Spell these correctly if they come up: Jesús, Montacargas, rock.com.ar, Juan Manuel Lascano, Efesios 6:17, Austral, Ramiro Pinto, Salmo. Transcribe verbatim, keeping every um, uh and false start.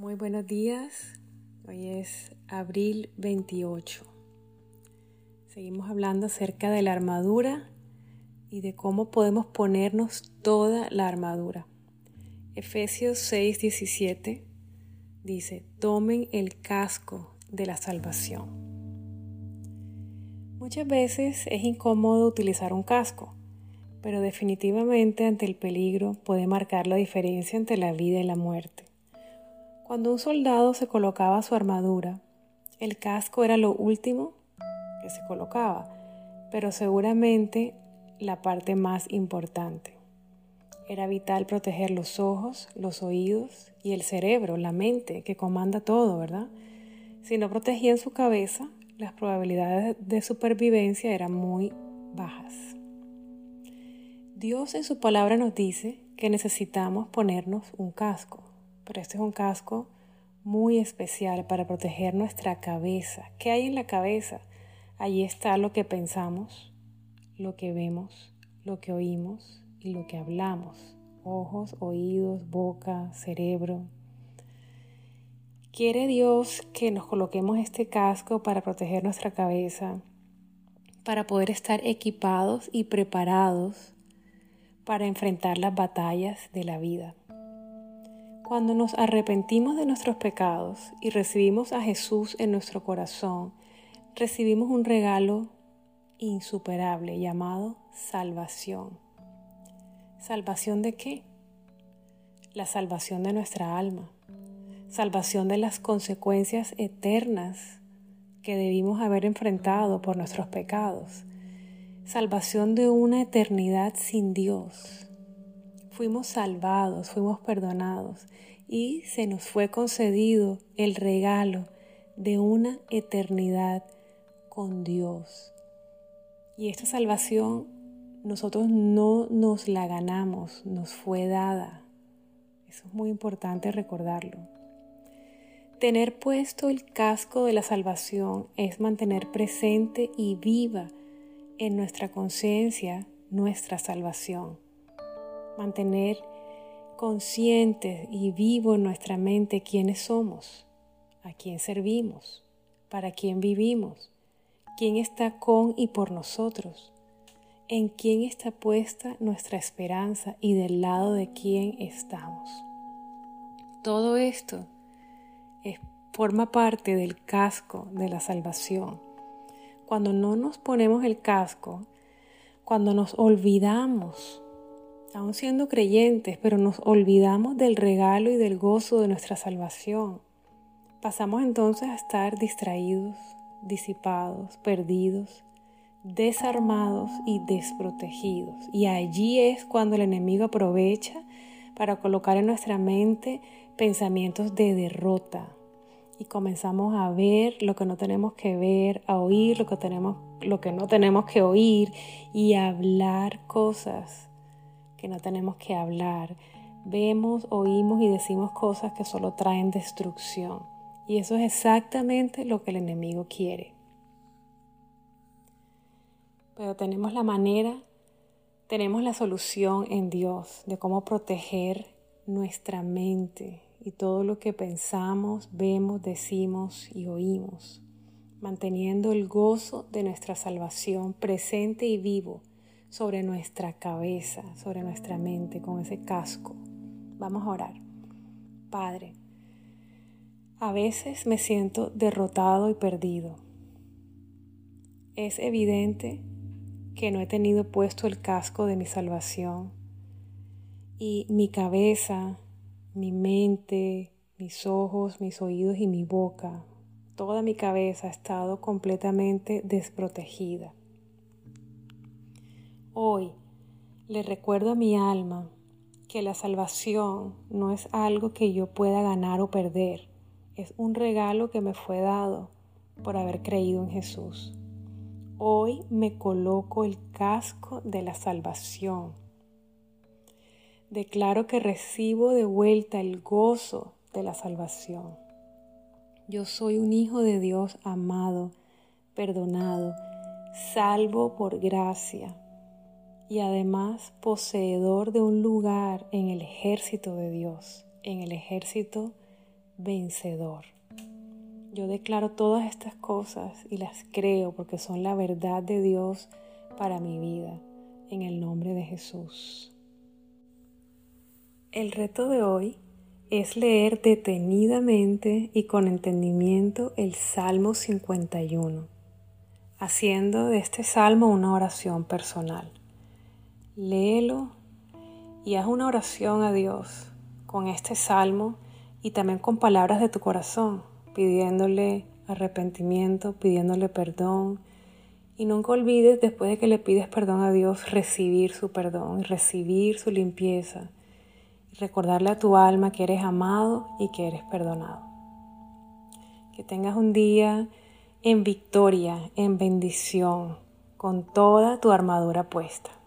Muy buenos días, hoy es abril veintiocho. Seguimos hablando acerca de la armadura y de cómo podemos ponernos toda la armadura. Efesios seis diecisiete dice: tomen el casco de la salvación. Muchas veces es incómodo utilizar un casco, pero definitivamente ante el peligro puede marcar la diferencia entre la vida y la muerte. Cuando un soldado se colocaba su armadura, el casco era lo último que se colocaba, pero seguramente la parte más importante. Era vital proteger los ojos, los oídos y el cerebro, la mente, que comanda todo, ¿verdad? Si no protegían su cabeza, las probabilidades de supervivencia eran muy bajas. Dios en su palabra nos dice que necesitamos ponernos un casco. Pero este es un casco muy especial para proteger nuestra cabeza. ¿Qué hay en la cabeza? Allí está lo que pensamos, lo que vemos, lo que oímos y lo que hablamos. Ojos, oídos, boca, cerebro. Quiere Dios que nos coloquemos este casco para proteger nuestra cabeza, para poder estar equipados y preparados para enfrentar las batallas de la vida. Cuando nos arrepentimos de nuestros pecados y recibimos a Jesús en nuestro corazón, recibimos un regalo insuperable llamado salvación. ¿Salvación de qué? La salvación de nuestra alma, salvación de las consecuencias eternas que debimos haber enfrentado por nuestros pecados, salvación de una eternidad sin Dios. Fuimos salvados, fuimos perdonados y se nos fue concedido el regalo de una eternidad con Dios. Y esta salvación nosotros no nos la ganamos, nos fue dada. Eso es muy importante recordarlo. Tener puesto el casco de la salvación es mantener presente y viva en nuestra conciencia nuestra salvación. Mantener conscientes y vivo en nuestra mente quiénes somos, a quién servimos, para quién vivimos, quién está con y por nosotros, en quién está puesta nuestra esperanza y del lado de quién estamos. Todo esto es, forma parte del casco de la salvación. Cuando no nos ponemos el casco, cuando nos olvidamos, aún siendo creyentes, pero nos olvidamos del regalo y del gozo de nuestra salvación. Pasamos entonces a estar distraídos, disipados, perdidos, desarmados y desprotegidos. Y allí es cuando el enemigo aprovecha para colocar en nuestra mente pensamientos de derrota. Y comenzamos a ver lo que no tenemos que ver, a oír lo que tenemos, lo que no tenemos que oír y a hablar cosas que no tenemos que hablar. Vemos, oímos y decimos cosas que solo traen destrucción. Y eso es exactamente lo que el enemigo quiere. Pero tenemos la manera, tenemos la solución en Dios de cómo proteger nuestra mente y todo lo que pensamos, vemos, decimos y oímos, manteniendo el gozo de nuestra salvación presente y vivo sobre nuestra cabeza, sobre nuestra mente, con ese casco. Vamos a orar. Padre, a veces me siento derrotado y perdido. Es evidente que no he tenido puesto el casco de mi salvación y mi cabeza, mi mente, mis ojos, mis oídos y mi boca, toda mi cabeza ha estado completamente desprotegida. Hoy le recuerdo a mi alma que la salvación no es algo que yo pueda ganar o perder, es un regalo que me fue dado por haber creído en Jesús. Hoy me coloco el casco de la salvación. Declaro que recibo de vuelta el gozo de la salvación. Yo soy un hijo de Dios amado, perdonado, salvo por gracia. Y además poseedor de un lugar en el ejército de Dios, en el ejército vencedor. Yo declaro todas estas cosas y las creo porque son la verdad de Dios para mi vida, en el nombre de Jesús. El reto de hoy es leer detenidamente y con entendimiento el Salmo cincuenta y uno, haciendo de este Salmo una oración personal. Léelo y haz una oración a Dios con este Salmo y también con palabras de tu corazón, pidiéndole arrepentimiento, pidiéndole perdón. Y nunca olvides, después de que le pides perdón a Dios, recibir su perdón, recibir su limpieza. Recordarle a tu alma que eres amado y que eres perdonado. Que tengas un día en victoria, en bendición, con toda tu armadura puesta.